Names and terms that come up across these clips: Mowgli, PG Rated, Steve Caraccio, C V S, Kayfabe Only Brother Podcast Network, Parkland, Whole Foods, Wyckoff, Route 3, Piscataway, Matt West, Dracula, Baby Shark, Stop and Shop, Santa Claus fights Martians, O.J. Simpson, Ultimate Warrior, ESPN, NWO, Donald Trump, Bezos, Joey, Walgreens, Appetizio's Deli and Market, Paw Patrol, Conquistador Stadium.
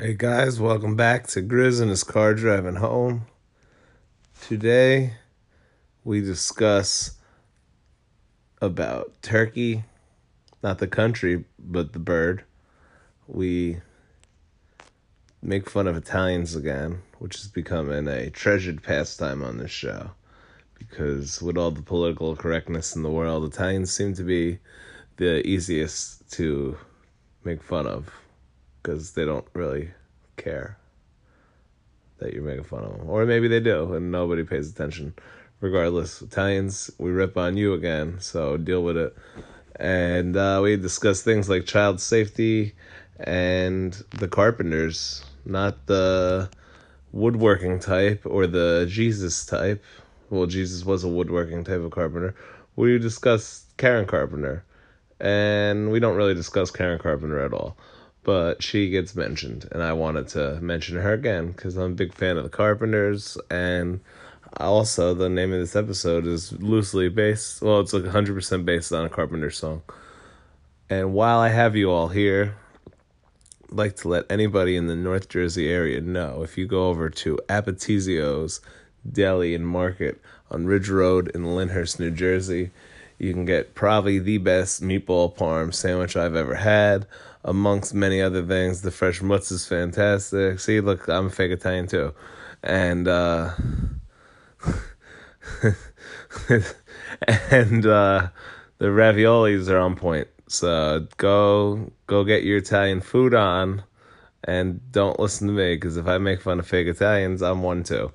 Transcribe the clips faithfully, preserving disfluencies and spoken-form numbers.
Hey guys, welcome back to Grizz and his car driving home. Today, we discuss about turkey, not the country, but the bird. We make fun of Italians again, which is becoming a treasured pastime on this show. Because with all the political correctness in the world, Italians seem to be the easiest to make fun of. Because they don't really care that you're making fun of them. Or maybe they do, and nobody pays attention. Regardless, Italians, we rip on you again, so deal with it. And uh, we discuss things like child safety and the carpenters. Not the woodworking type or the Jesus type. Well, Jesus was a woodworking type of carpenter. We discuss Karen Carpenter. And we don't really discuss Karen Carpenter at all. But she gets mentioned, and I wanted to mention her again, because I'm a big fan of the Carpenters, and also the name of this episode is loosely based, well, it's like one hundred percent based on a Carpenter song. And while I have you all here, I'd like to let anybody in the North Jersey area know, if you go over to Appetizio's Deli and Market on Ridge Road in Lyndhurst, New Jersey, you can get probably the best meatball parm sandwich I've ever had. Amongst many other things, the fresh mutz is fantastic. See, look, I'm a fake Italian too. And, uh... and, uh, the raviolis are on point. So go, go get your Italian food on. And don't listen to me, because if I make fun of fake Italians, I'm one too.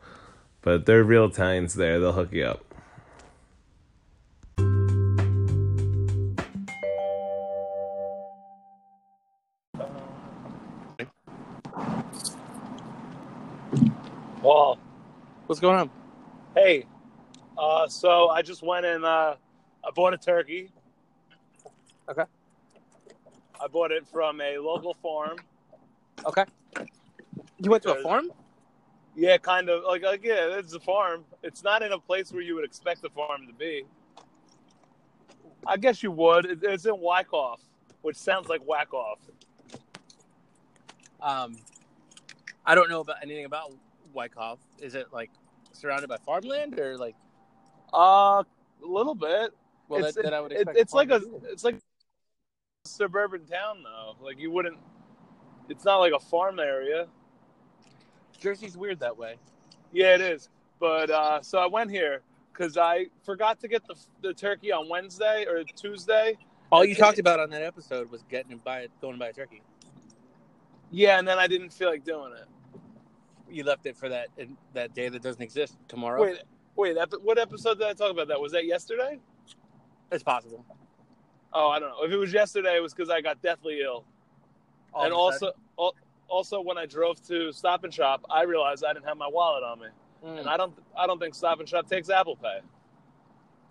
But if there are real Italians there, they'll hook you up. Paul, what's going on? Hey, uh, so I just went and uh, I bought a turkey. Okay. I bought it from a local farm. Okay. You went to a farm? Yeah, kind of. Like, like, yeah, it's a farm. It's not in a place where you would expect a farm to be. I guess you would. It's in Wyckoff, which sounds like Whack-Off. Um, I don't know about anything about Wyckoff. Is it like surrounded by farmland or like uh a little bit? Well, it's, that, that I would expect. It, it's like a either. It's like a suburban town though. Like you wouldn't. It's not like a farm area. Jersey's weird that way. Yeah, it is. But uh, so I went here because I forgot to get the the turkey on Wednesday or Tuesday. All you it, talked about on that episode was getting and buy going and buy a turkey. Yeah, and then I didn't feel like doing it. You left it for that that day that doesn't exist tomorrow. Wait, wait. What episode did I talk about that? Was that yesterday? It's possible. Oh, I don't know. If it was yesterday, it was because I got deathly ill. All and also, al- also when I drove to Stop and Shop, I realized I didn't have my wallet on me, mm. and I don't, I don't think Stop and Shop takes Apple Pay.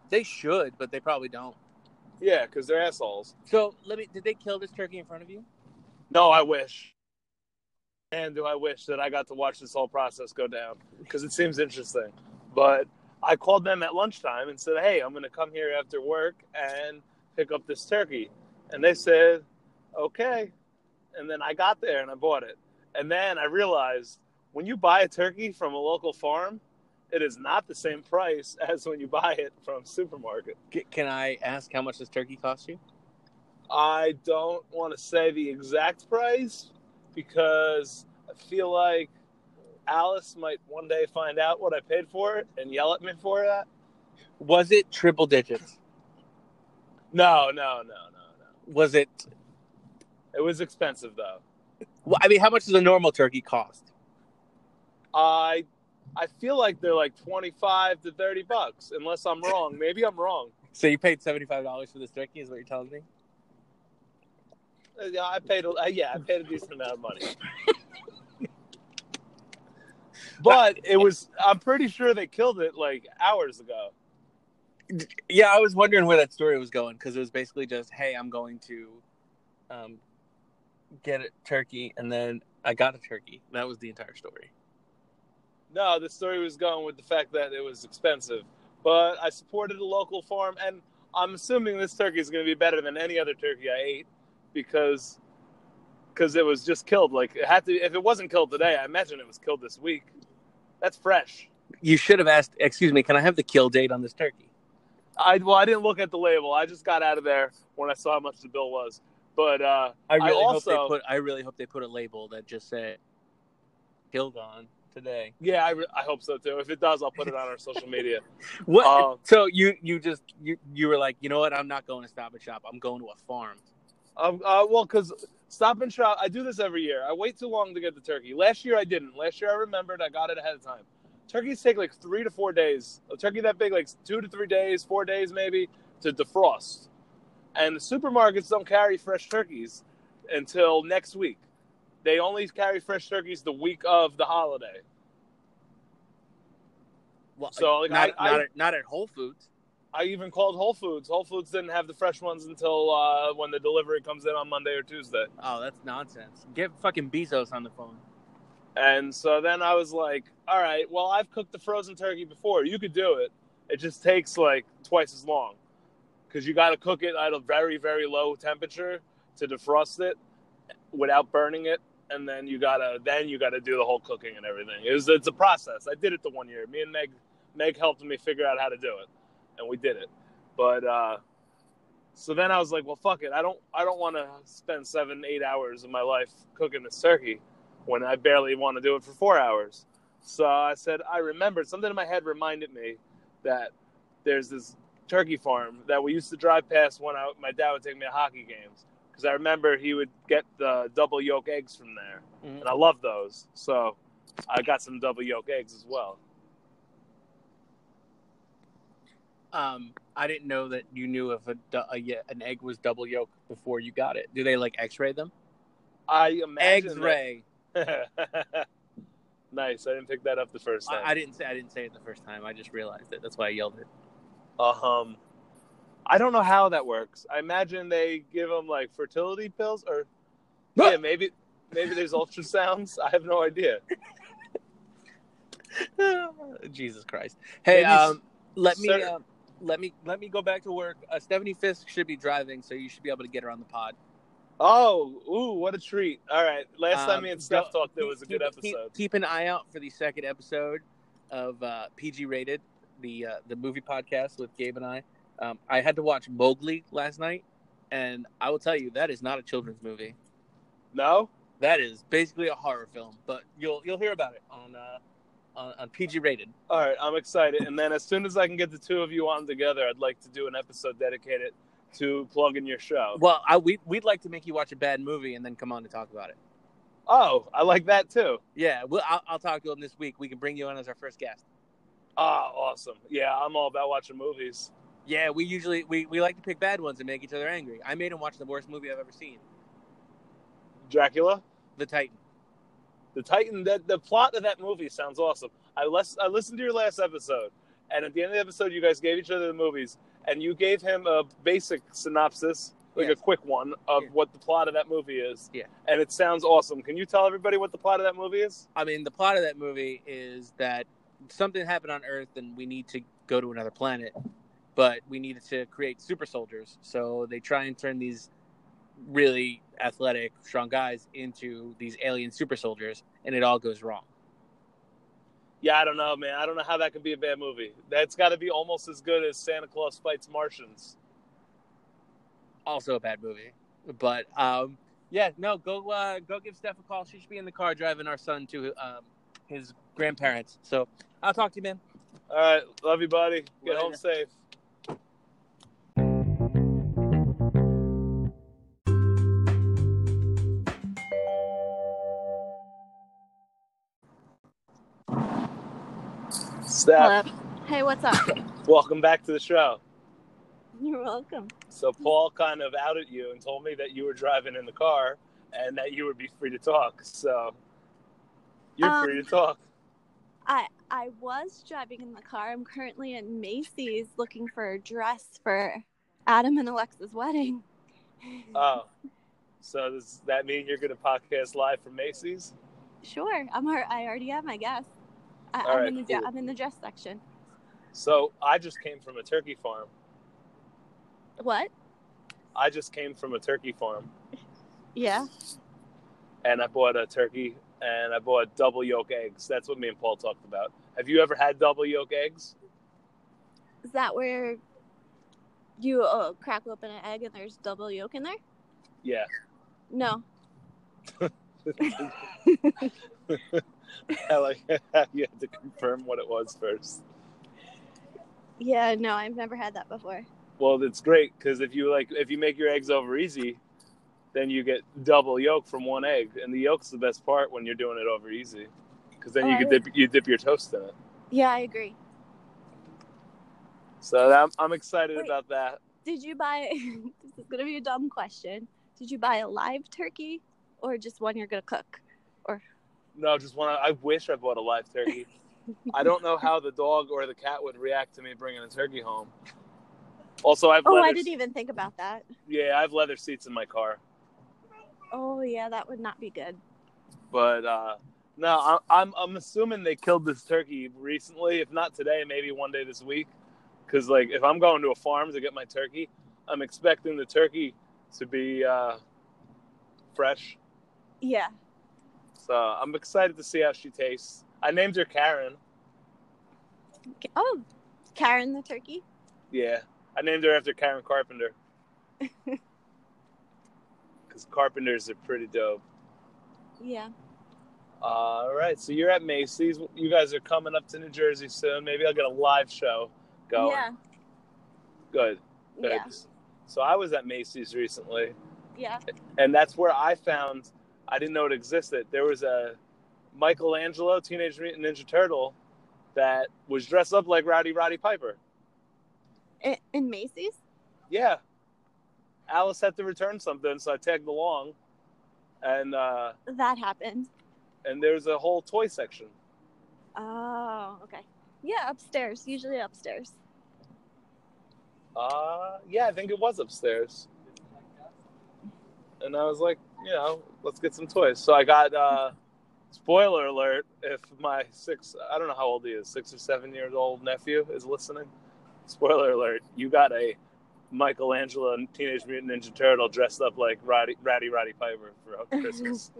They should, but they probably don't. Yeah, because they're assholes. So let me. Did they kill this turkey in front of you? No, I wish. And do I wish that I got to watch this whole process go down, because it seems interesting. But I called them at lunchtime and said, hey, I'm going to come here after work and pick up this turkey. And they said, okay. And then I got there and I bought it. And then I realized when you buy a turkey from a local farm, it is not the same price as when you buy it from a supermarket. Can I ask how much this turkey cost you? I don't want to say the exact price, because I feel like Alice might one day find out what I paid for it and yell at me for that. Was it triple digits? No, no, no, no, no. Was it? It was expensive, though. Well, I mean, how much does a normal turkey cost? I I feel like they're like twenty-five to thirty bucks, unless I'm wrong. Maybe I'm wrong. So you paid seventy-five dollars for this turkey is what you're telling me? Yeah, I paid. A, yeah, I paid a decent amount of money, but it was. I'm pretty sure they killed it like hours ago. Yeah, I was wondering where that story was going, because it was basically just, "Hey, I'm going to um, get a turkey," and then I got a turkey. That was the entire story. No, the story was going with the fact that it was expensive, but I supported a local farm, and I'm assuming this turkey is going to be better than any other turkey I ate. Because because it was just killed. Like, it had to. If it wasn't killed today, I imagine it was killed this week. That's fresh. You should have asked, excuse me, can I have the kill date on this turkey? I Well, I didn't look at the label. I just got out of there when I saw how much the bill was. But uh, I, really I also... Hope they put, I really hope they put a label that just said, killed on today. Yeah, I, re- I hope so, too. If it does, I'll put it on our social media. What? Um, so you you just, you, you were like, you know what? I'm not going to Stop and Shop. I'm going to a farm. Um, uh, well, because Stop and Shop, I do this every year. I wait too long to get the turkey. Last year, I didn't. Last year, I remembered. I got it ahead of time. Turkeys take like three to four days. A turkey that big, like two to three days, four days maybe, to defrost. And the supermarkets don't carry fresh turkeys until next week. They only carry fresh turkeys the week of the holiday. Well, so like, not, I, not, I, at, not at Whole Foods. I even called Whole Foods. Whole Foods didn't have the fresh ones until uh, when the delivery comes in on Monday or Tuesday. Oh, that's nonsense. Get fucking Bezos on the phone. And so then I was like, all right, well, I've cooked the frozen turkey before. You could do it. It just takes like twice as long because you got to cook it at a very, very low temperature to defrost it without burning it. And then you got to then you got to do the whole cooking and everything. It was, it's a process. I did it the one year. Me and Meg, Meg helped me figure out how to do it. And we did it. But uh, so then I was like, well, fuck it. I don't I don't want to spend seven, eight hours of my life cooking this turkey when I barely want to do it for four hours. So I said, I remembered, something in my head reminded me that there's this turkey farm that we used to drive past when I, my dad would take me to hockey games. Because I remember he would get the double yolk eggs from there. Mm-hmm. And I love those. So I got some double yolk eggs as well. Um, I didn't know that you knew if a, a, an egg was double yolk before you got it. Do they, like, x-ray them? I imagine X-ray. That- Nice. I didn't pick that up the first time. I, I didn't say I didn't say it the first time. I just realized it. That's why I yelled it. Um, I don't know how that works. I imagine they give them like fertility pills, or yeah, maybe maybe there's ultrasounds. I have no idea. Jesus Christ! Hey, maybe, um, let me uh, let me let me go back to work. Uh, Stephanie Fisk should be driving, so you should be able to get her on the pod. Oh, ooh, what a treat. All right. Last um, time me and Steph so, talked, there was a keep, good episode. Keep, keep an eye out for the second episode of uh, P G Rated, the uh, the movie podcast with Gabe and I. Um, I had to watch Mowgli last night, and I will tell you, that is not a children's movie. No? That is basically a horror film, but you'll you'll hear about it on uh, on, on P G Rated. All right. I'm excited. And then as soon as I can get the two of you on together, I'd like to do an episode dedicated to plug in your show. Well, I, we, we'd like to make you watch a bad movie and then come on to talk about it. Oh, I like that too. Yeah, we'll, I'll, I'll talk to him this week. We can bring you on as our first guest. Oh, awesome. Yeah, I'm all about watching movies. Yeah, we usually, we, we like to pick bad ones and make each other angry. I made him watch the worst movie I've ever seen. Dracula? The Titan. The Titan, that, the plot of that movie sounds awesome. I, les- I listened to your last episode, and at the end of the episode, you guys gave each other the movies. And you gave him a basic synopsis, like yeah. a quick one, of yeah. what the plot of that movie is. Yeah. And it sounds awesome. Can you tell everybody what the plot of that movie is? I mean, the plot of that movie is that something happened on Earth and we need to go to another planet. But we needed to create super soldiers. So they try and turn these really athletic, strong guys into these alien super soldiers. And it all goes wrong. Yeah, I don't know, man. I don't know how that could be a bad movie. That's got to be almost as good as Santa Claus Fights Martians. Also a bad movie. But, um, yeah, no, go uh, go give Steph a call. She should be in the car driving our son to um, his grandparents. So I'll talk to you, man. All right. Love you, buddy. Get Later. Home safe. Steph. Hello. Hey, what's up? Welcome back to the show. You're welcome. So Paul kind of outed you and told me that you were driving in the car and that you would be free to talk. So you're um, free to talk. I I was driving in the car. I'm currently at Macy's looking for a dress for Adam and Alexa's wedding. Oh. So does that mean you're going to podcast live from Macy's? Sure. I'm. I already am, I guess. I, I'm, right, in the, cool. I'm in the dress section. So I just came from a turkey farm. What? I just came from a turkey farm. Yeah. and I bought a turkey, and I bought double yolk eggs. That's what me and Paul talked about. Have you ever had double yolk eggs? Is that where you uh, crack open an egg and there's double yolk in there? Yeah. No. I like you had to confirm what it was first. Yeah, no, I've never had that before. Well, that's great, because if you like, if you make your eggs over easy, then you get double yolk from one egg, and the yolk's the best part when you're doing it over easy, because then oh, you I can dip you dip your toast in it. Yeah, I agree. So I'm I'm excited Wait, about that. Did you buy? This is gonna be a dumb question. Did you buy a live turkey or just one you're gonna cook? Or no, just one. I wish I bought a live turkey. I don't know how the dog or the cat would react to me bringing a turkey home. Also, I have oh, leather... I didn't even think about that. Yeah, I have leather seats in my car. Oh yeah, that would not be good. But uh, no, I, I'm I'm assuming they killed this turkey recently. If not today, maybe one day this week. Because like, if I'm going to a farm to get my turkey, I'm expecting the turkey to be uh, fresh. Yeah. So I'm excited to see how she tastes. I named her Karen. Oh, Karen the turkey? Yeah. I named her after Karen Carpenter. Because carpenters are pretty dope. Yeah. Uh, all right. So you're at Macy's. You guys are coming up to New Jersey soon. Maybe I'll get a live show going. Yeah. Good. Good. Yeah. So I was at Macy's recently. Yeah. And that's where I found... I didn't know it existed. There was a Michelangelo Teenage Mutant Ninja Turtle that was dressed up like Rowdy Roddy Piper. In, in Macy's? Yeah. Alice had to return something, so I tagged along. And uh, that happened. And there was a whole toy section. Oh, okay. Yeah, upstairs. Usually upstairs. Uh, yeah, I think it was upstairs. And I was like, you know, let's get some toys. So I got, uh, spoiler alert, if my six, I don't know how old he is, six or seven years old nephew is listening. Spoiler alert, you got a Michelangelo and Teenage Mutant Ninja Turtle dressed up like Roddy, Ratty Roddy Piper for Christmas.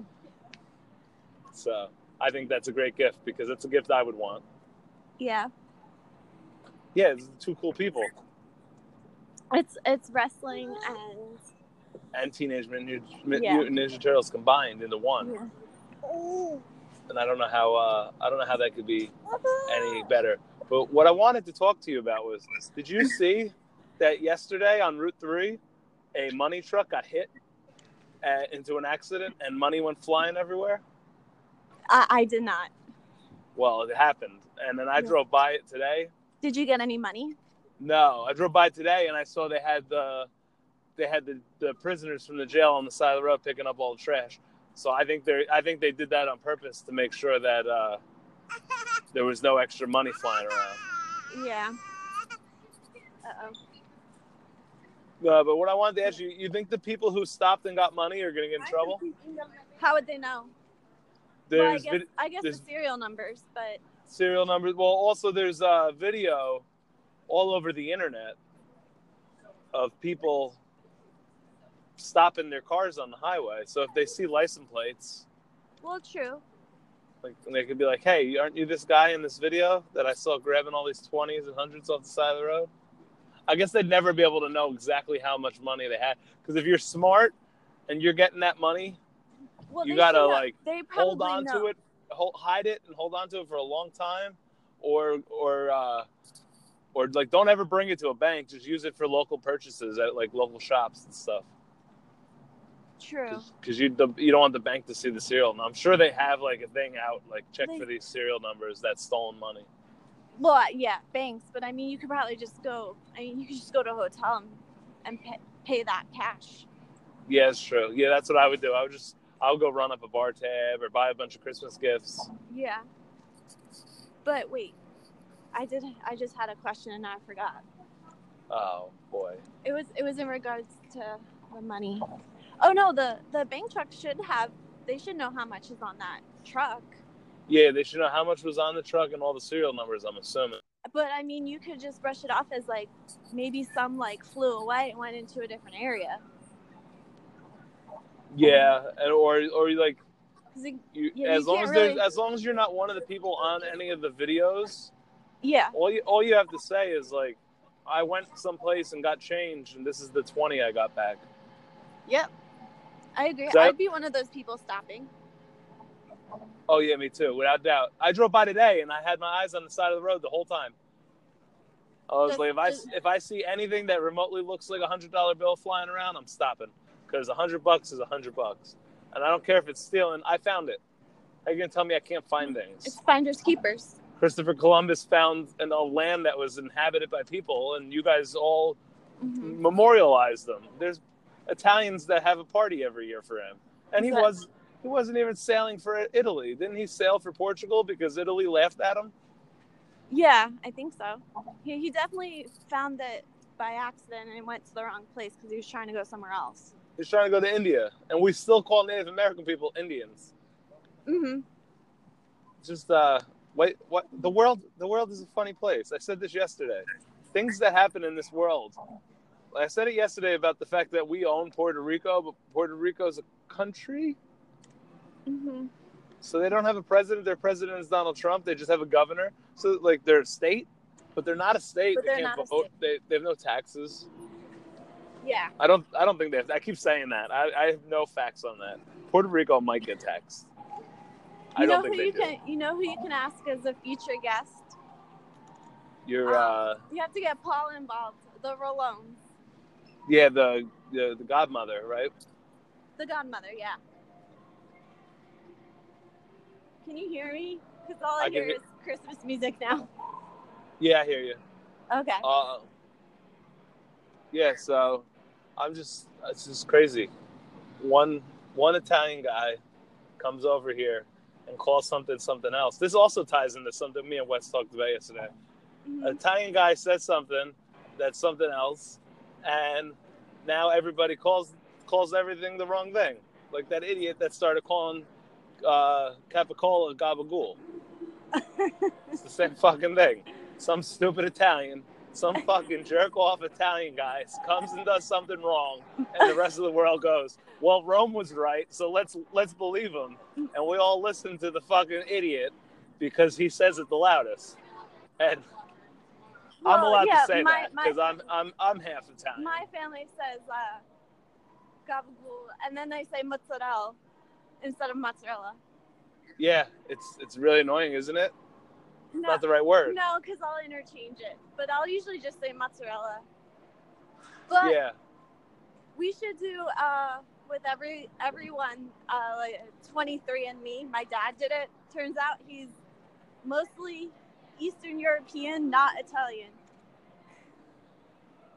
So I think that's a great gift because it's a gift I would want. Yeah. Yeah, it's two cool people. It's, it's wrestling and... and Teenage Mutant Ninja, yeah. Mutant Ninja Turtles combined into one. Yeah. And I don't know how uh, I don't know how that could be any better. But what I wanted to talk to you about was, did you see that yesterday on Route three, a money truck got hit uh, into an accident and money went flying everywhere? I, I did not. Well, it happened. And then I yeah. drove by it today. Did you get any money? No. I drove by today and I saw they had the... They had the, the prisoners from the jail on the side of the road picking up all the trash. So I think they I think they did that on purpose to make sure that uh, there was no extra money flying around. Yeah. Uh-oh. No, uh, but what I wanted to ask you, you think the people who stopped and got money are going to get in trouble? How would they know? There's well, I guess, vid- I guess there's the serial numbers, but... Serial numbers. Well, also there's uh, video all over the internet of people... stopping their cars on the highway. So if they see license plates, well, true. Like and they could be like, "Hey, aren't you this guy in this video that I saw grabbing all these twenties and hundreds off the side of the road?" I guess they'd never be able to know exactly how much money they had because if you're smart and you're getting that money, well, you gotta like hold on know. to it, hold, hide it, and hold on to it for a long time, or or uh, or like don't ever bring it to a bank. Just use it for local purchases at like local shops and stuff. True. Because you you don't want the bank to see the serial number. I'm sure they have like a thing out, like check they, for these serial numbers that's stolen money. Well, yeah, banks. But I mean, you could probably just go. I mean, you could just go to a hotel and, and pay, pay that cash. Yeah, it's true. Yeah, that's what I would do. I would just I would go run up a bar tab or buy a bunch of Christmas gifts. Yeah. But wait, I did. I just had a question and I forgot. Oh boy. It was it was in regards to the money. Oh, no, the, the bank truck should have, they should know how much is on that truck. Yeah, they should know how much was on the truck and all the serial numbers, I'm assuming. But, I mean, you could just brush it off as, like, maybe some, like, flew away and went into a different area. Yeah, and or, or like, It, you, yeah, as you long as really... as long as you're not one of the people on any of the videos, yeah. All you all you have to say is like, I went someplace and got change, and this is the twenty I got back. Yep, I agree. That... I'd be one of those people stopping. Oh yeah, me too, without doubt. I drove by today, and I had my eyes on the side of the road the whole time. I was like, if I if I see anything that remotely looks like a hundred dollar bill flying around, I'm stopping, because a hundred bucks is a hundred bucks. And I don't care if it's stealing. I found it. How are you going to tell me I can't find things? It's finders keepers. Christopher Columbus found an, a land that was inhabited by people, and you guys all mm-hmm. memorialized them. There's Italians that have a party every year for him. And he, was, he wasn't even sailing for Italy. Didn't he sail for Portugal because Italy laughed at him? Yeah, I think so. He, he definitely found it by accident and went to the wrong place because he was trying to go somewhere else. He's trying to go to India, and we still call Native American people Indians. Mm-hmm. Just uh, wait, what the world? The world is a funny place. I said this yesterday. Things that happen in this world. I said it yesterday about the fact that we own Puerto Rico, but Puerto Rico is a country. Mm-hmm. So they don't have a president. Their president is Donald Trump. They just have a governor. So like they're a state, but they're not a state. But they can't vote. They they have no taxes. Yeah, I don't. I don't think they have. I keep saying that. I, I have no facts on that. Puerto Rico might get taxed. I you know don't think who they you do. Can, you know who you can ask as a future guest. You're. Um, uh, you have to get Paul involved. The Rolones. Yeah, the, the the godmother, right? The godmother, yeah. Can you hear me? Because all I, I hear is he- Christmas music now. Yeah, I hear you. Okay. Uh, yeah, so. I'm just, it's just crazy. One one Italian guy comes over here and calls something something else. This also ties into something me and Wes talked about yesterday. Mm-hmm. An Italian guy says something that's something else, and now everybody calls calls everything the wrong thing. Like that idiot that started calling uh, Capicola Gabagool. It's the same fucking thing. Some stupid Italian. Some fucking jerk-off Italian guy comes and does something wrong, and the rest of the world goes, well, Rome was right, so let's let's believe him. And we all listen to the fucking idiot because he says it the loudest. And well, I'm allowed yeah, to say my, that because I'm I'm I'm half Italian. My family says uh, gabagool, and then they say mozzarella instead of mozzarella. Yeah, it's it's really annoying, isn't it? No, not the right word. No, because I'll interchange it. But I'll usually just say mozzarella. But yeah. We should do, uh, with every everyone, uh, like twenty-three and me. My dad did it. Turns out he's mostly Eastern European, not Italian.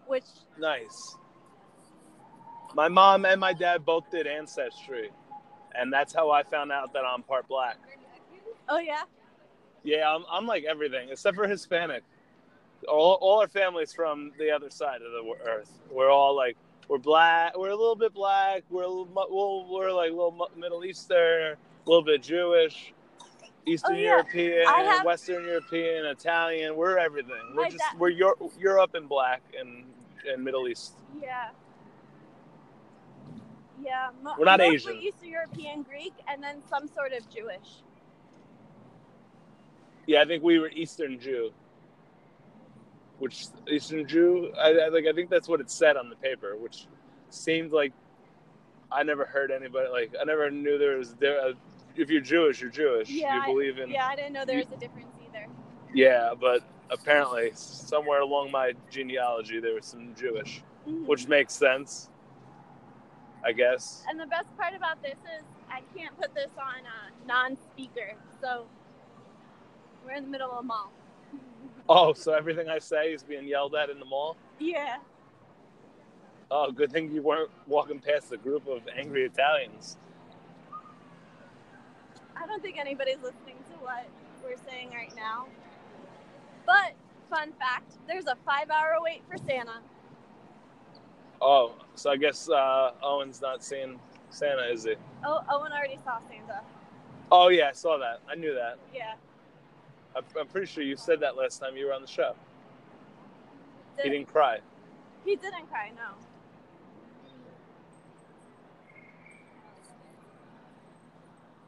Which... Nice. My mom and my dad both did Ancestry. And that's how I found out that I'm part black. Oh, yeah? Yeah, I'm, I'm like everything, except for Hispanic. All all our family's from the other side of the earth. We're all like, we're black, we're a little bit black, we're a little, we're like a little Middle Eastern, a little bit Jewish, Eastern oh, yeah. European, have... Western European, Italian, we're everything. We're My just, da- we're Euro- Europe and black and, and Middle East. Yeah. Yeah. Mo- we're not Asian. Mostly Eastern European, Greek, and then some sort of Jewish. Yeah, I think we were Eastern Jew, which Eastern Jew, I, I like. I think that's what it said on the paper, which seemed like I never heard anybody like. I never knew there was there. Uh, if you're Jewish, you're Jewish. Yeah, you believe in. Yeah, I didn't know there was a difference either. Yeah, but apparently somewhere along my genealogy there was some Jewish, mm-hmm. which makes sense, I guess. And the best part about this is I can't put this on a non-speaker, so. We're in the middle of a mall. Oh, so everything I say is being yelled at in the mall? Yeah. Oh, good thing you weren't walking past a group of angry Italians. I don't think anybody's listening to what we're saying right now. But, fun fact, there's a five-hour wait for Santa. Oh, so I guess uh, Owen's not seeing Santa, is he? Oh, Owen already saw Santa. Oh, yeah, I saw that. I knew that. Yeah. I'm pretty sure you said that last time you were on the show. Did, he didn't cry. He didn't cry, no.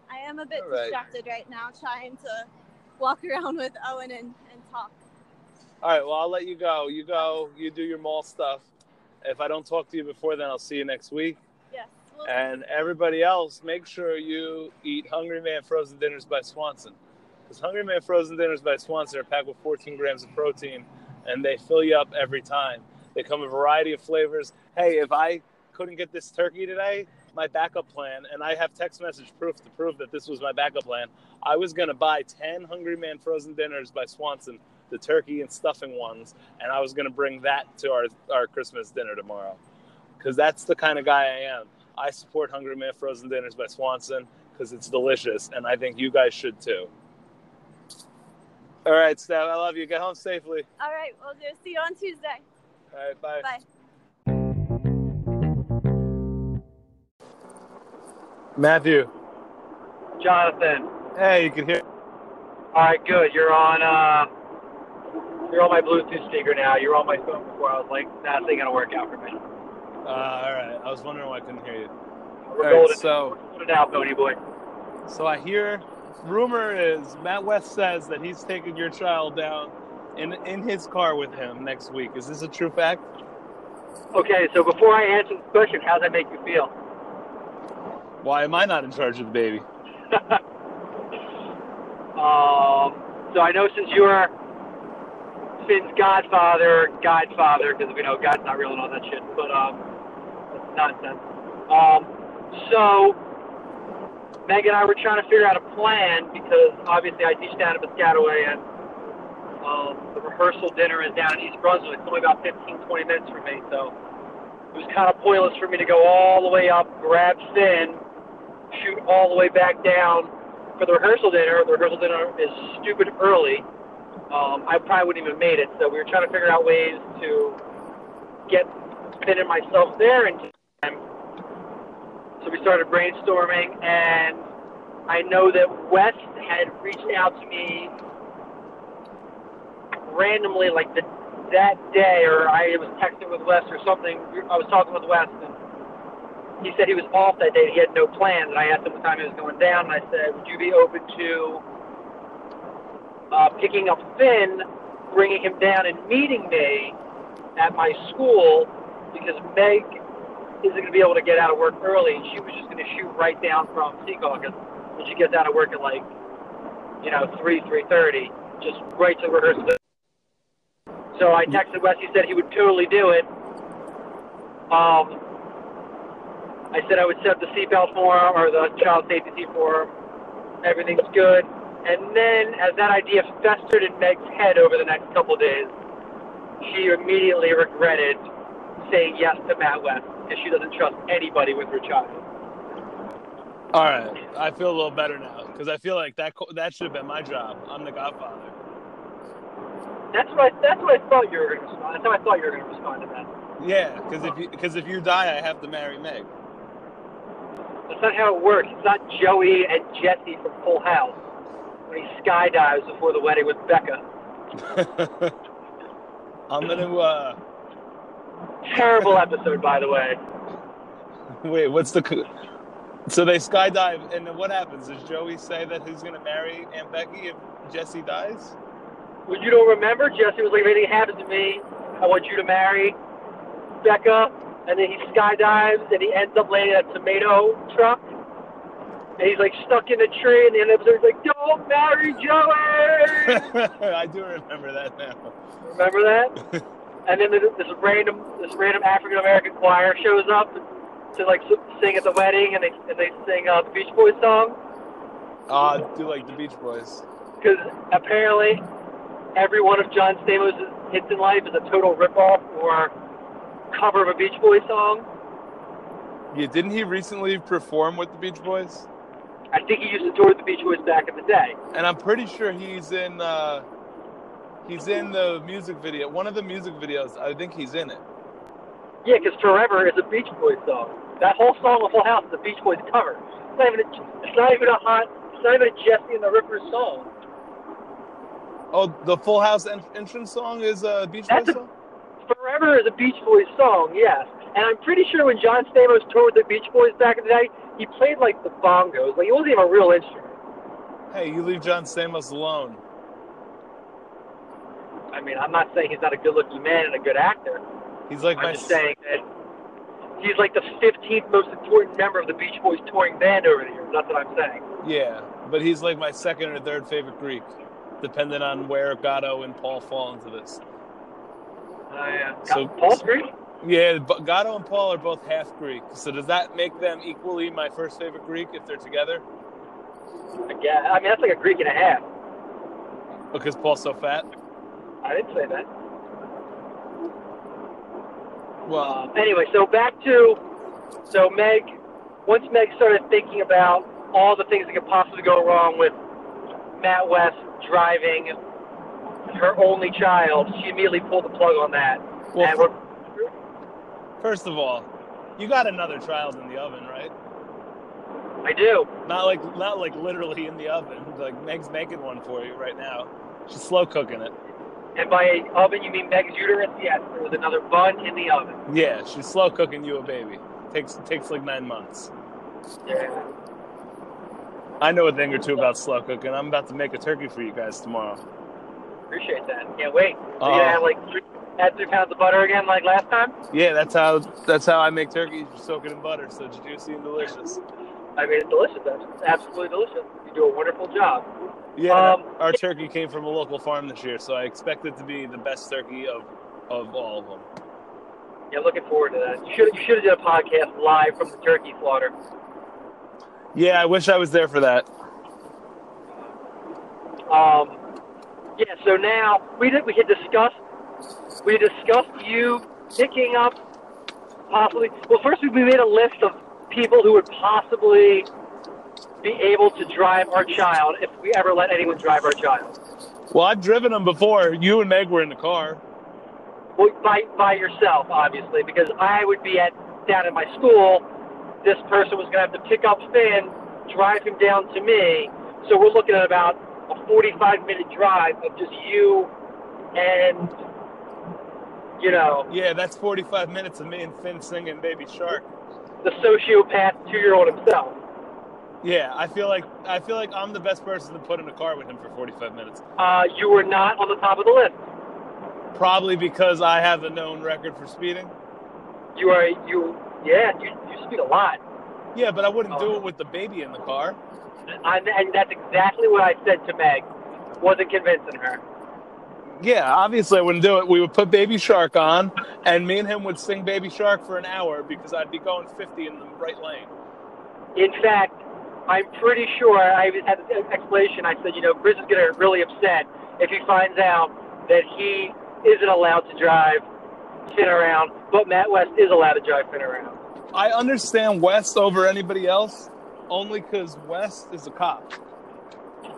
I I am a bit right. distracted right now trying to walk around with Owen and, and talk. All right, well, I'll let you go. You go. You do your mall stuff. If I don't talk to you before then, I'll see you next week. Yes. Well, and everybody else, make sure you eat Hungry Man Frozen Dinners by Swanson. Because Hungry Man Frozen Dinners by Swanson are packed with fourteen grams of protein, and they fill you up every time. They come in a variety of flavors. Hey, if I couldn't get this turkey today, my backup plan, and I have text message proof to prove that this was my backup plan, I was going to buy ten Hungry Man Frozen Dinners by Swanson, the turkey and stuffing ones, and I was going to bring that to our, our Christmas dinner tomorrow, because that's the kind of guy I am. I support Hungry Man Frozen Dinners by Swanson because it's delicious, and I think you guys should too. All right, Steph, I love you. Get home safely. All right, we'll do. See you on Tuesday. All right, bye. Bye. Matthew. Jonathan. Hey, you can hear. All right, good. You're on. Uh... You're on my Bluetooth speaker now. You were on my phone before. I was like, that's not going to work out for me. Uh, all right. I was wondering why I couldn't hear you. We're all right, so, it out, Tony boy. So I hear, rumor is Matt West says that he's taking your child down in in his car with him next week. Is this a true fact? Okay, so before I answer the question, how does that make you feel? Why am I not in charge of the baby? um. So I know since you are... Finn's godfather, godfather, because we know God's not real and all that shit, but, um, it's nonsense. Um, so, Meg and I were trying to figure out a plan, because obviously I teach down at Piscataway, and, um, the rehearsal dinner is down in East Brunswick. It's only about fifteen, twenty minutes from me, so it was kind of pointless for me to go all the way up, grab Finn, shoot all the way back down for the rehearsal dinner. The rehearsal dinner is stupid early. Um, I probably wouldn't even have made it, so we were trying to figure out ways to get Finn and myself there in time. So we started brainstorming, and I know that West had reached out to me randomly, like the, that day, or I was texting with West or something. I was talking with West, and he said he was off that day. He had no plans, and I asked him what time he was going down, and I said, would you be open to... Uh, picking up Finn, bringing him down and meeting me at my school, because Meg isn't going to be able to get out of work early, and she was just going to shoot right down from Secaucus when she gets out of work at like, you know, three, three thirty, just right to rehearsal. So I texted Wes. He said he would totally do it. Um, I said I would set the seatbelt for him, or the child safety seat for him. Everything's good. And then, as that idea festered in Meg's head over the next couple of days, she immediately regretted saying yes to Matt West, because she doesn't trust anybody with her child. All right. I feel a little better now, because I feel like that that should have been my job. I'm the godfather. That's what I, that's what I thought you were going to respond. That's how I thought you were going to respond to that. Yeah, because if you, because if you die, I have to marry Meg. That's not how it works. It's not Joey and Jesse from Full House. When he skydives before the wedding with Becca. I'm going to... Uh... Terrible episode, by the way. Wait, what's the... Co- so they skydive, and then what happens? Does Joey say that he's going to marry Aunt Becky if Jesse dies? Well, you don't remember? Jesse was like, if anything happens to me, I want you to marry Becca. And then he skydives, and he ends up landing in a tomato truck. And he's like stuck in a tree, and the end of the episode's like, don't marry Joey! I do remember that now. Remember that? And then this random this random African-American choir shows up to like sing at the wedding, and they and they sing uh, the Beach Boys song. Ah, uh, I do like the Beach Boys. Because apparently every one of John Stamos' hits in life is a total ripoff or cover of a Beach Boys song. Yeah, didn't he recently perform with the Beach Boys? I think he used to tour with the Beach Boys back in the day. And I'm pretty sure he's in uh, he's in the music video. One of the music videos, I think he's in it. Yeah, because Forever is a Beach Boys song. That whole song of Full House is a Beach Boys cover. It's not even a, it's not even a hot, it's not even a Jesse and the Rippers song. Oh, the Full House en- entrance song is a Beach That's Boys a, song? Forever is a Beach Boys song, yes. Yeah. And I'm pretty sure when John Stamos toured with the Beach Boys back in the day, he played, like, the bongos. Like, he wasn't even a real instrument. Hey, you leave John Stamos alone. I mean, I'm not saying he's not a good-looking man and a good actor. He's like I'm my... just saying that he's, like, the fifteenth most important member of the Beach Boys touring band over the years. That's what I'm saying. Yeah, but he's, like, my second or third favorite Greek, depending on where Gatto and Paul fall into this. Oh, uh, yeah. So, Paul's Greek? Yeah, Gatto and Paul are both half Greek. So does that make them equally my first favorite Greek if they're together? I guess. I mean, that's like a Greek and a half. Because Paul's so fat? I didn't say that. Well, uh, anyway, so back to... So Meg... Once Meg started thinking about all the things that could possibly go wrong with Matt West driving her only child, she immediately pulled the plug on that. Well, and we're... First of all, you got another child in the oven, right? I do. Not like not like literally in the oven. Like Meg's making one for you right now. She's slow cooking it. And by oven you mean Meg's uterus? Yes, there was another bun in the oven. Yeah, she's slow cooking you a baby. Takes takes like nine months. Yeah. I know a thing or two about slow cooking. I'm about to make a turkey for you guys tomorrow. Appreciate that. Can't wait. So uh, you gonna have like three Add three pounds of butter again, like last time. Yeah, that's how that's how I make turkey. You soak it in butter, so it's juicy and delicious. I mean, it's delicious. It's absolutely delicious. You do a wonderful job. Yeah, um, our turkey came from a local farm this year, so I expect it to be the best turkey of of all of them. Yeah, looking forward to that. You should you should have done a podcast live from the turkey slaughter. Yeah, I wish I was there for that. Um. Yeah. So now we did. We had discussed. We discussed you picking up possibly... Well, first we made a list of people who would possibly be able to drive our child if we ever let anyone drive our child. Well, I've driven them before. You and Meg were in the car. Well, by, by yourself, obviously, because I would be at down at my school. This person was going to have to pick up Finn, drive him down to me. So we're looking at about a forty-five minute drive of just you and... You know. Yeah, that's forty-five minutes of me and Finn singing Baby Shark. The sociopath two-year-old himself. Yeah, I feel like I feel like I'm the best person to put in a car with him for forty-five minutes. Uh, you were not on the top of the list. Probably because I have a known record for speeding. You are you yeah, you, you speed a lot. Yeah, but I wouldn't oh. do it with the baby in the car. I, and that's exactly what I said to Meg. Wasn't convincing her. Yeah, obviously I wouldn't do it. We would put Baby Shark on, and me and him would sing Baby Shark for an hour because I'd be going fifty in the right lane. In fact, I'm pretty sure I had an explanation. I said, you know, Chris is going to get really upset if he finds out that he isn't allowed to drive Finn around, but Matt West is allowed to drive Finn around. I understand West over anybody else only because West is a cop.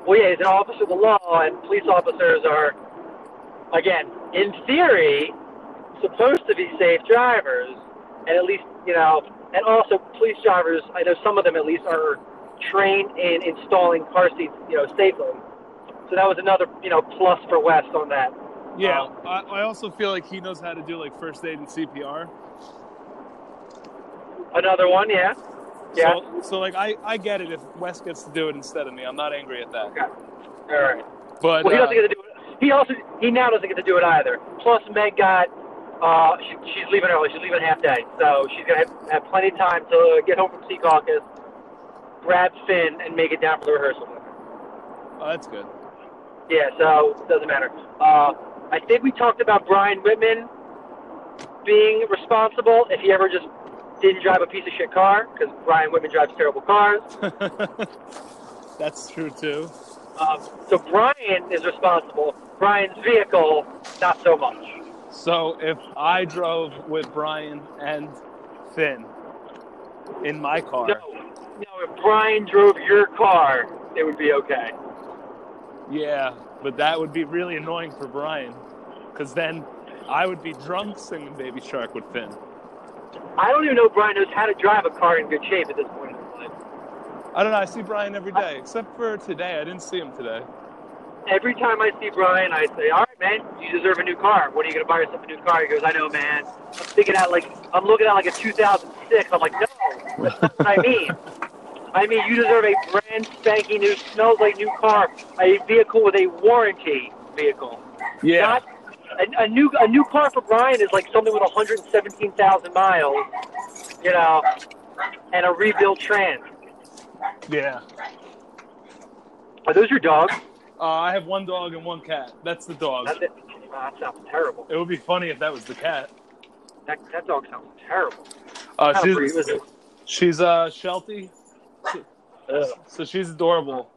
Well, yeah, he's an officer of the law, and police officers are... Again, in theory, supposed to be safe drivers, and at least, you know, and also police drivers, I know some of them at least are trained in installing car seats, you know, safely. So that was another, you know, plus for West on that. Yeah, um, I, I also feel like he knows how to do, like, first aid and C P R. Another one, yeah. Yeah. So, so like, I, I get it if West gets to do it instead of me. I'm not angry at that. Okay. All right. But, well, he doesn't uh, get to do it. He also he now doesn't get to do it either. Plus, Meg got uh, she, she's leaving early. She's leaving half day, so she's gonna have, have plenty of time to get home from Secaucus, grab Finn, and make it down for the rehearsal. Oh, that's good. Yeah, so it doesn't matter. Uh, I think we talked about Brian Whitman being responsible if he ever just didn't drive a piece of shit car, because Brian Whitman drives terrible cars. That's true too. Uh, so Brian is responsible. Brian's vehicle, not so much. So if I drove with Brian and Finn in my car... No, no, if Brian drove your car, it would be okay. Yeah, but that would be really annoying for Brian, because then I would be drunk singing Baby Shark with Finn. I don't even know Brian knows how to drive a car in good shape at this point. I don't know, I see Brian every day, except for today. I didn't see him today. Every time I see Brian, I say, all right, man, you deserve a new car. What, are you going to buy yourself a new car? He goes, I know, man. I'm thinking out like, I'm looking at like a two thousand six. I'm like, no, that's not what I mean. I mean, you deserve a brand spanking new, smells like new car, a vehicle with a warranty vehicle. Yeah. Not a, a new a new car for Brian is like something with one hundred seventeen thousand miles, you know, and a rebuilt Trans. Yeah. Are those your dogs? Uh, I have one dog and one cat. That's the dog. That's it. Oh, that sounds terrible. It would be funny if that was the cat. That that dog sounds terrible. Uh, she's pretty, she's uh, Sheltie. Uh, so she's adorable.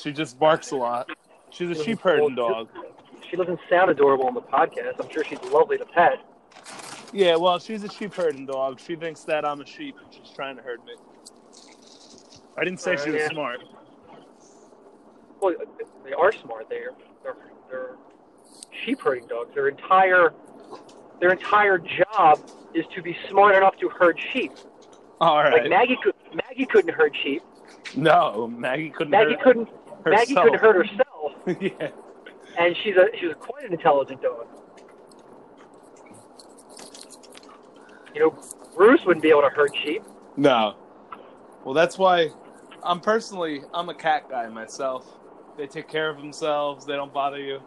She just barks a lot. She's a sheep herding dog. She doesn't sound adorable on the podcast. I'm sure she's lovely to pet. Yeah, well, she's a sheep herding dog. She thinks that I'm a sheep and she's trying to herd me. I didn't say uh, she was yeah. smart. Well, they are smart. They're, they're, they're sheep herding dogs. Their entire their entire job is to be smart enough to herd sheep. All right. Like Maggie could Maggie couldn't herd sheep. No, Maggie couldn't. Maggie hurt couldn't. Herself. Maggie couldn't hurt herself. Yeah. And she's a she's quite an intelligent dog. You know, Bruce wouldn't be able to herd sheep. No. Well, that's why I'm personally I'm a cat guy myself. They take care of themselves. They don't bother you.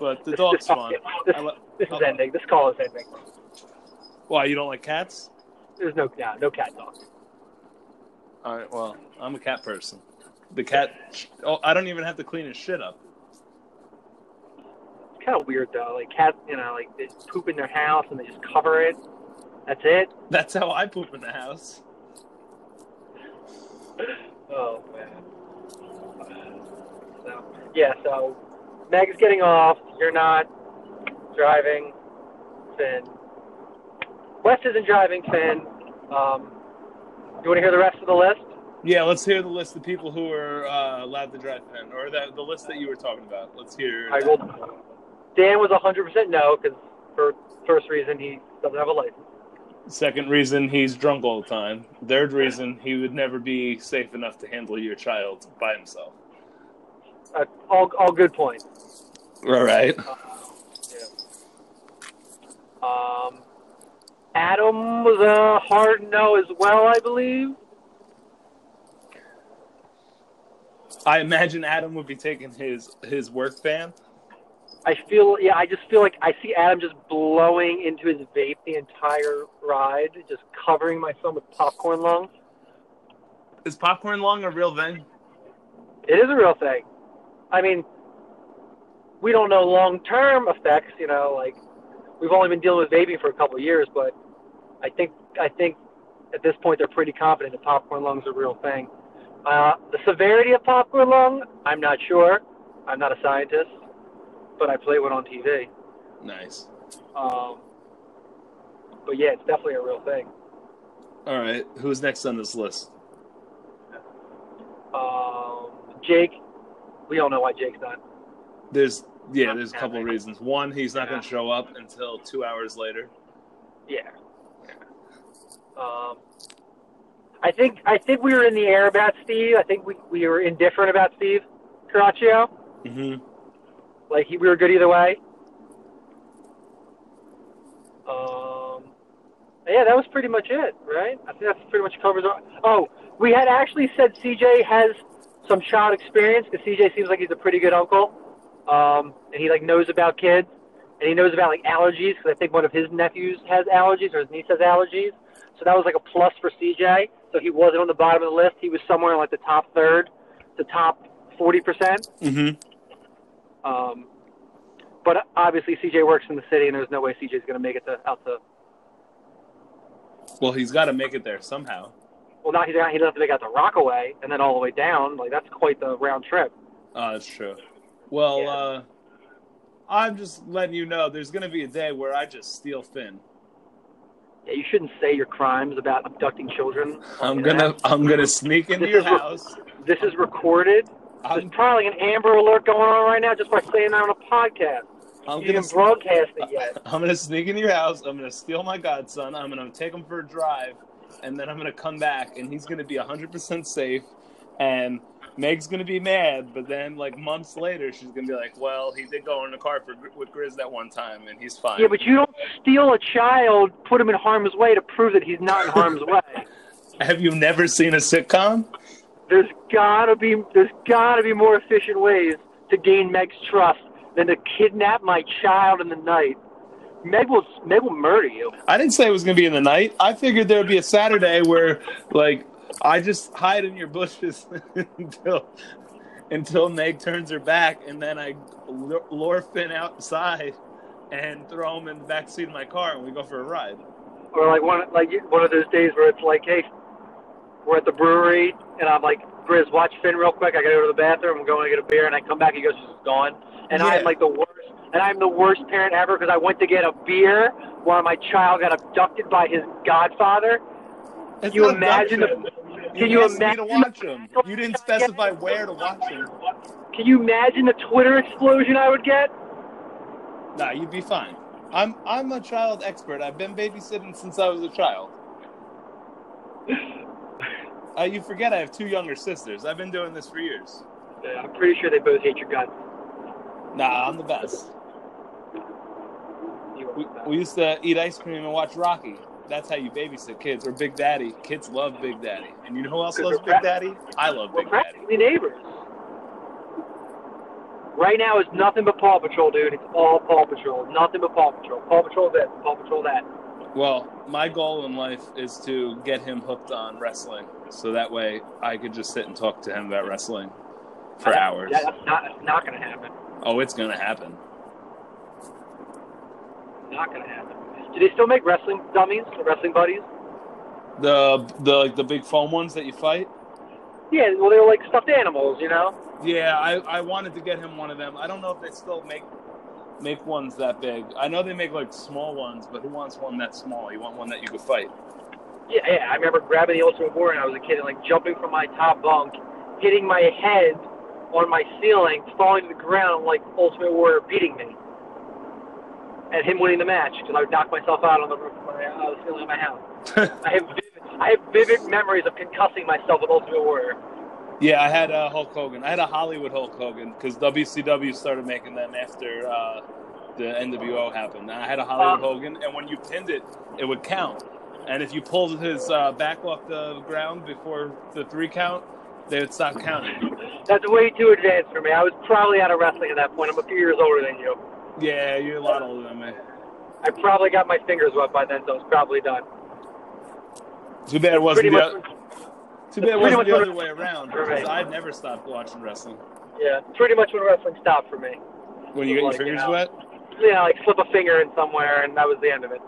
But the dog's fun. This, I, this is ending. This call is ending. Why, you don't like cats? There's no no, no cat dog. All right, well, I'm a cat person. The cat, oh, I don't even have to clean his shit up. It's kind of weird, though. Like, cats, you know, like, they poop in their house and they just cover it. That's it. That's how I poop in the house. Oh, man. So, yeah, so, Meg is getting off. You're not driving. Finn. Wes isn't driving, Finn. Um... You want to hear the rest of the list? Yeah, let's hear the list of people who are uh, allowed to drive, Penn, or that, the list that you were talking about. Let's hear. I will. Dan was one hundred percent no, because for first reason, he doesn't have a license. Second reason, he's drunk all the time. Third reason, he would never be safe enough to handle your child by himself. Uh, all, all good points. All right. Uh, yeah. Um... Adam was a hard no as well, I believe. I imagine Adam would be taking his, his work van. I feel, yeah, I just feel like I see Adam just blowing into his vape the entire ride, just covering my son with popcorn lung. Is popcorn lung a real thing? It is a real thing. I mean, we don't know long-term effects, you know, like, we've only been dealing with vaping for a couple of years, but I think I think at this point they're pretty confident that popcorn lung's a real thing. Uh, the severity of popcorn lung, I'm not sure. I'm not a scientist, but I play one on T V. Nice. Um, but yeah, it's definitely a real thing. All right, who's next on this list? Uh, Jake. We all know why Jake's not. There's. Yeah, there's a couple of reasons. One, he's not yeah. going to show up until two hours later. Yeah. yeah. Um, I think I think we were in the air about Steve. I think we, we were indifferent about Steve Caraccio. Mm-hmm. Like, he, we were good either way. Um. Yeah, that was pretty much it, right? I think that pretty much covers our... Oh, we had actually said C J has some child experience, because C J seems like he's a pretty good uncle. Um, and he like knows about kids, and he knows about like allergies, because I think one of his nephews has allergies, or his niece has allergies. So that was like a plus for C J. So he wasn't on the bottom of the list. He was somewhere in like the top third, the top forty percent. Mm-hmm. Um, but obviously C J works in the city, and there's no way C J's going to make it to out to. Well, he's got to make it there somehow. Well, not he's not. He doesn't have to make it out to Rockaway, and then all the way down. Like, that's quite the round trip. Oh, that's true. Well, yeah. uh, I'm just letting you know there's going to be a day where I just steal Finn. Yeah, you shouldn't say your crimes about abducting children. I'm going to I'm gonna sneak into this your house. Re- this is recorded. I'm, There's probably an Amber Alert going on right now just by saying that on a podcast. I'm you didn't broadcast it yet. I'm going to sneak into your house. I'm going to steal my godson. I'm going to take him for a drive. And then I'm going to come back, and he's going to be one hundred percent safe. And Meg's going to be mad, but then, like, months later, she's going to be like, well, he did go in the car for, with Grizz that one time, and he's fine. Yeah, but you don't steal a child, put him in harm's way to prove that he's not in harm's way. Have you never seen a sitcom? There's gotta be there's gotta be more efficient ways to gain Meg's trust than to kidnap my child in the night. Meg will Meg will murder you. I didn't say it was gonna be in the night. I figured there would be a Saturday where, like, I just hide in your bushes until until Meg turns her back, and then I lure Finn outside and throw him in the back seat of my car, and we go for a ride. Or like one like one of those days where it's like, hey, we're at the brewery, and I'm like, Grizz, watch Finn real quick. I gotta go to the bathroom. I'm going to get a beer, and I come back. He goes, she's gone, and yeah. I'm like the worst. And I'm the worst parent ever because I went to get a beer while my child got abducted by his godfather. Can you imagine? The, can you, you imagine to watch him? You didn't specify where to watch him. Can you imagine the Twitter explosion I would get? Nah, you'd be fine. I'm I'm a child expert. I've been babysitting since I was a child. Uh, you forget I have two younger sisters. I've been doing this for years. Yeah, I'm pretty sure they both hate your guts. Nah, I'm the best. We, we used to eat ice cream and watch Rocky. That's how you babysit kids. Or Big Daddy. Kids love Big Daddy. And you know who else loves Big Daddy? I love Big Daddy. We're practically neighbors. Right now it's nothing but Paw Patrol, dude. It's all Paw Patrol. Nothing but Paw Patrol. Paw Patrol this, Paw Patrol that. Well, my goal in life is to get him hooked on wrestling, so that way I could just sit and talk to him about wrestling for hours. Yeah, that's not, that's not going to happen. Oh, it's going to happen. Not going to happen. Do they still make wrestling dummies, or wrestling buddies? The the the big foam ones that you fight? Yeah, well, they were like stuffed animals, you know? Yeah, I, I wanted to get him one of them. I don't know if they still make make ones that big. I know they make, like, small ones, but who wants one that small? You want one that you could fight. Yeah, yeah. I remember grabbing the Ultimate Warrior when I was a kid and, like, jumping from my top bunk, hitting my head on my ceiling, falling to the ground like Ultimate Warrior beating me. And him winning the match because I would knock myself out on the roof of my, uh, the ceiling of my house. I have vivid, I have vivid memories of concussing myself with Ultimate Warrior. Yeah, I had a uh, Hulk Hogan. I had a Hollywood Hulk Hogan because W C W started making them after uh, the N W O happened. And I had a Hollywood um, Hogan, and when you pinned it, it would count. And if you pulled his uh, back off the ground before the three count, they would stop counting. That's way too advanced for me. I was probably out of wrestling at that point. I'm a few years older than you. Yeah, you're a lot older than me. I probably got my fingers wet by then, so I was probably done. Too bad it wasn't the, o- too bad it wasn't the other way around, because I'd never stopped watching wrestling. Yeah, pretty much when wrestling stopped for me. When you got your fingers wet? Yeah, like slip a finger in somewhere, and that was the end of it.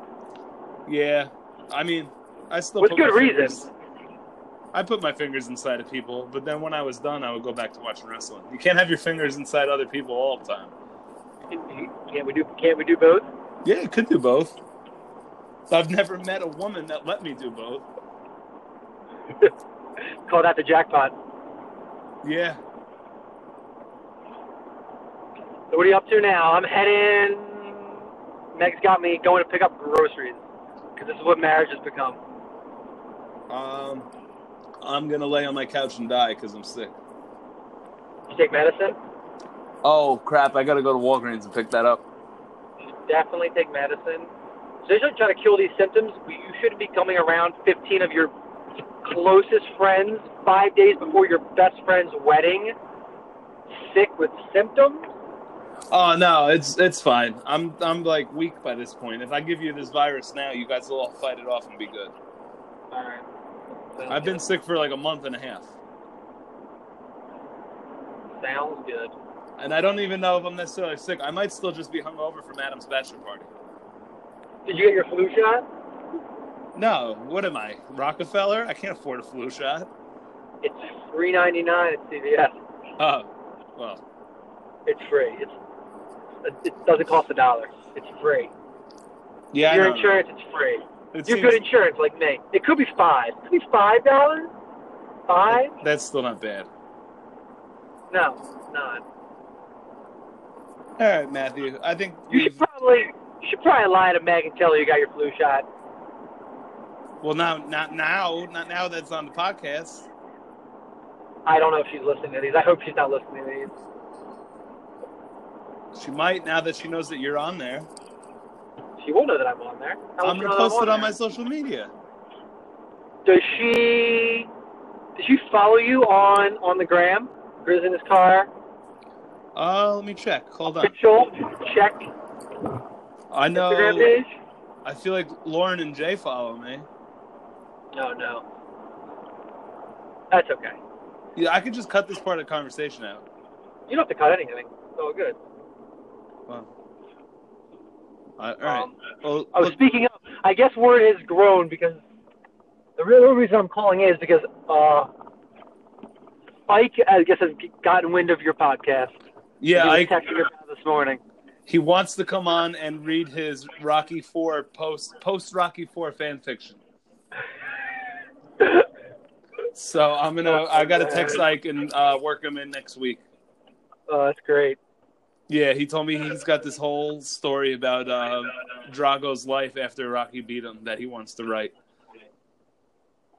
Yeah, I mean, I still with good reason. I put my fingers inside of people, but then when I was done, I would go back to watching wrestling. You can't have your fingers inside other people all the time. Can't we do? Can't we do both? Yeah, you could do both. I've never met a woman that let me do both. Call that the jackpot. Yeah. So what are you up to now? I'm heading. Meg's got me going to pick up groceries because this is what marriage has become. Um, I'm gonna lay on my couch and die because I'm sick. You take medicine? Oh, crap, I got to go to Walgreens and pick that up. You should definitely take medicine. So they should try to kill these symptoms. You should be coming around fifteen of your closest friends five days before your best friend's wedding sick with symptoms. Oh, no, it's it's fine. I'm, I'm like, weak by this point. If I give you this virus now, you guys will all fight it off and be good. All right. Sounds I've been good. sick for like a month and a half. Sounds good. And I don't even know if I'm necessarily sick. I might still just be hungover from Adam's bachelor party. Did you get your flu shot? No. What am I, Rockefeller? I can't afford a flu shot. It's three ninety nine at C V S. Oh, well. It's free. It's it doesn't cost a dollar. It's free. Yeah. Your insurance, it's free. It You're seems... good insurance, like me. It could be five. It could be five dollars. Five. That's still not bad. No, it's not. All right, Matthew. I think you should probably you should probably lie to Meg and tell her you got your flu shot. Well, now, not now, not now. That's on the podcast. I don't know if she's listening to these. I hope she's not listening to these. She might, now that she knows that you're on there. She will know that I'm on there. How I'm going to post it on there? My social media. Does she... Does she follow you on, on the gram? Grizz in his car? Uh, let me check. Hold on. Mitchell, check. I know. Instagram page? I feel like Lauren and Jay follow me. No, no. That's okay. Yeah, I could just cut this part of the conversation out. You don't have to cut anything. It's all good. Well, all right. Um, well, oh, look. Speaking of, I guess word has grown because the real reason I'm calling is because uh, Ike, I guess, has gotten wind of your podcast. Yeah, I texted him this morning. He wants to come on and read his Rocky Four post post Rocky Four fan fiction. So I'm gonna, I gotta text Ike and uh, work him in next week. Oh, that's great. Yeah, he told me he's got this whole story about uh, Drago's life after Rocky beat him that he wants to write.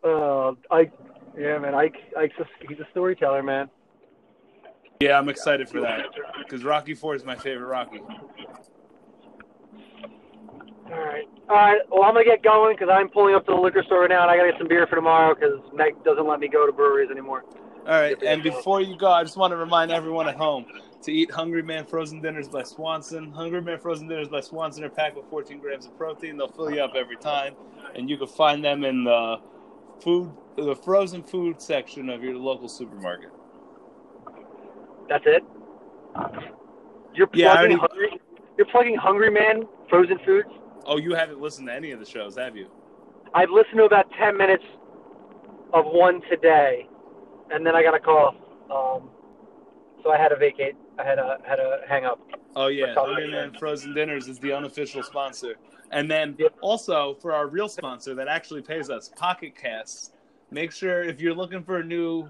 Uh, Ike, yeah, man, Ike, Ike's a, he's a storyteller, man. Yeah, I'm excited for that because Rocky Four is my favorite Rocky. All right. All right. Well, I'm going to get going because I'm pulling up to the liquor store right now, and I got to get some beer for tomorrow because Meg doesn't let me go to breweries anymore. All right. And before you go, I just want to remind everyone at home to eat Hungry Man Frozen Dinners by Swanson. Hungry Man Frozen Dinners by Swanson are packed with fourteen grams of protein. They'll fill you up every time. And you can find them in the food, the frozen food section of your local supermarket. That's it? You're plugging, yeah, already... hungry, you're plugging Hungry Man Frozen Foods? Oh, you haven't listened to any of the shows, have you? I've listened to about ten minutes of one today, and then I got a call. Um, so I had to vacate. I had a had a hang up. Oh yeah, Hungry Man Frozen Dinners is the unofficial sponsor, and then yeah. also for our real sponsor that actually pays us, Pocket Casts. Make sure if you're looking for a new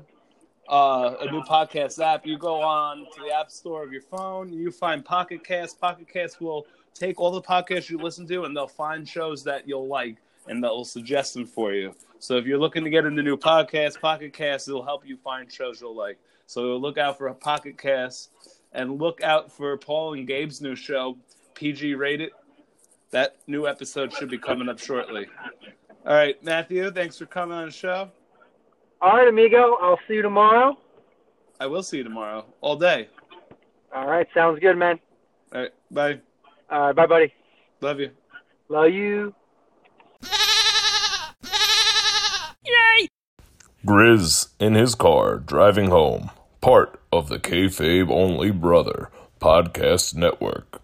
uh, a new podcast app, you go on to the App Store of your phone. You find Pocket Casts. Pocket Casts will take all the podcasts you listen to, and they'll find shows that you'll like, and they'll suggest them for you. So if you're looking to get into new podcasts, Pocket Casts will help you find shows you'll like. So look out for a Pocket Cast, and look out for Paul and Gabe's new show, P G Rated. That new episode should be coming up shortly. All right, Matthew, thanks for coming on the show. All right, amigo. I'll see you tomorrow. I will see you tomorrow, all day. All right, sounds good, man. All right, bye. All right, bye, buddy. Love you. Love you. Yay! Grizz in his car driving home. Part of the Kayfabe Only Brother Podcast Network.